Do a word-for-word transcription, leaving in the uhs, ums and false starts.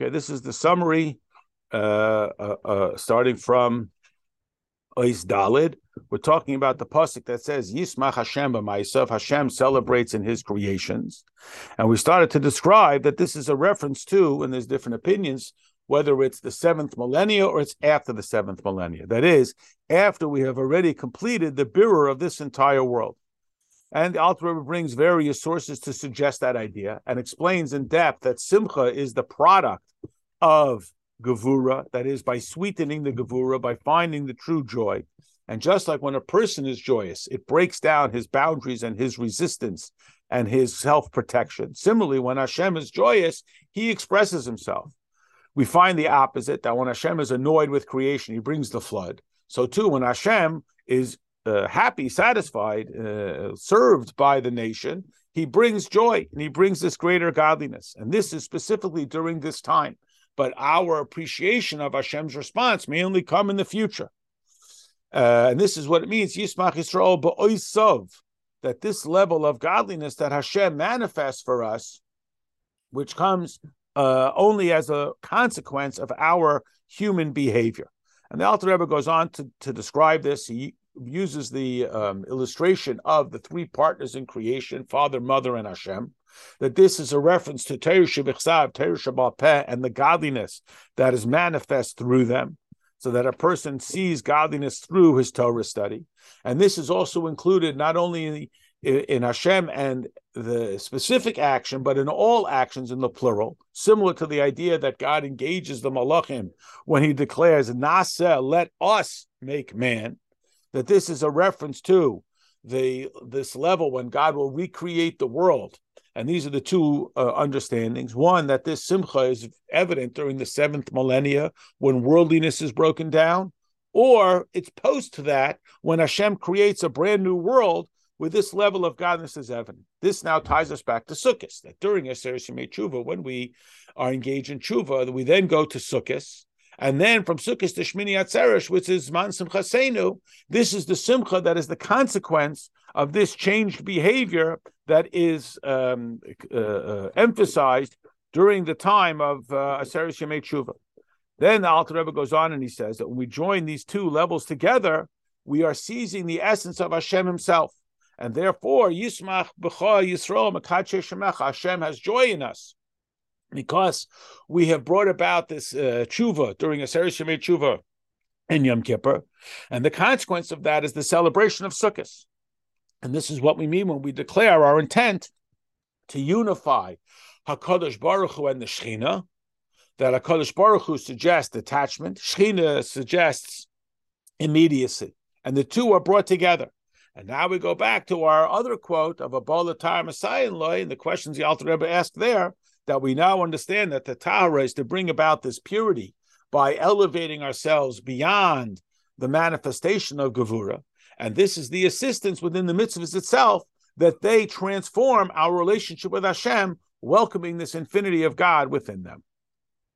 Okay, this is the summary, uh, uh, uh, starting from Oiz Daled. We're talking about the Pasik that says, Yismach Hashem be'oisov, Hashem celebrates in his creations. And we started to describe that this is a reference to, and there's different opinions, whether it's the seventh millennia or it's after the seventh millennia. That is, after we have already completed the birur of this entire world. And the Alter Rebbe brings various sources to suggest that idea and explains in depth that Simcha is the product of Gevura, that is, by sweetening the Gevura, by finding the true joy. And just like when a person is joyous, it breaks down his boundaries and his resistance and his self-protection. Similarly, when Hashem is joyous, he expresses himself. We find the opposite, that when Hashem is annoyed with creation, he brings the flood. So too, when Hashem is Uh, happy, satisfied, uh, served by the nation, he brings joy and he brings this greater godliness. And this is specifically during this time. But our appreciation of Hashem's response may only come in the future. Uh, and this is what it means, Yismach Yisrael be'oisov, that this level of godliness that Hashem manifests for us, which comes uh, only as a consequence of our human behavior. And the Alter Rebbe goes on to, to describe this. He uses the um, illustration of the three partners in creation, Father, Mother, and Hashem, that this is a reference to Torah Shebichsav, Torah Shebaal Peh, and the godliness that is manifest through them, so that a person sees godliness through his Torah study. And this is also included not only in, the, in Hashem and the specific action, but in all actions in the plural, similar to the idea that God engages the Malachim when he declares, Naseh, let us make man. That this is a reference to the this level when God will recreate the world. And these are the two uh, understandings. One, that this simcha is evident during the seventh millennia when worldliness is broken down, or it's post to that when Hashem creates a brand new world where this level of godliness is evident. This now ties us back to Sukkos, that during Aseres Yemei Teshuvah, when we are engaged in tshuva, we then go to Sukkos. And then from Sukkos to Shmini Atzeres, which is Zman Simchaseinu, this is the simcha that is the consequence of this changed behavior that is um, uh, uh, emphasized during the time of uh, Aseres Yemei Teshuvah. Then the Alter Rebbe goes on and he says that when we join these two levels together, we are seizing the essence of Hashem himself. And therefore, Yismach B'cha Yisrael Mekadshei Shemecha, Hashem has joy in us, because we have brought about this uh, tshuva during Aseres Yemei Teshuvah in Yom Kippur. And the consequence of that is the celebration of Sukkos. And this is what we mean when we declare our intent to unify HaKadosh Baruch Hu and the Shechina, that HaKadosh Baruch Hu suggests detachment, Shechina suggests immediacy. And the two are brought together. And now we go back to our other quote of Abol Atar Masayin Loi, and the questions the Alter Rebbe asked there, that we now understand that the Tahara is to bring about this purity by elevating ourselves beyond the manifestation of Gevura. And this is the assistance within the mitzvahs itself, that they transform our relationship with Hashem, welcoming this infinity of God within them.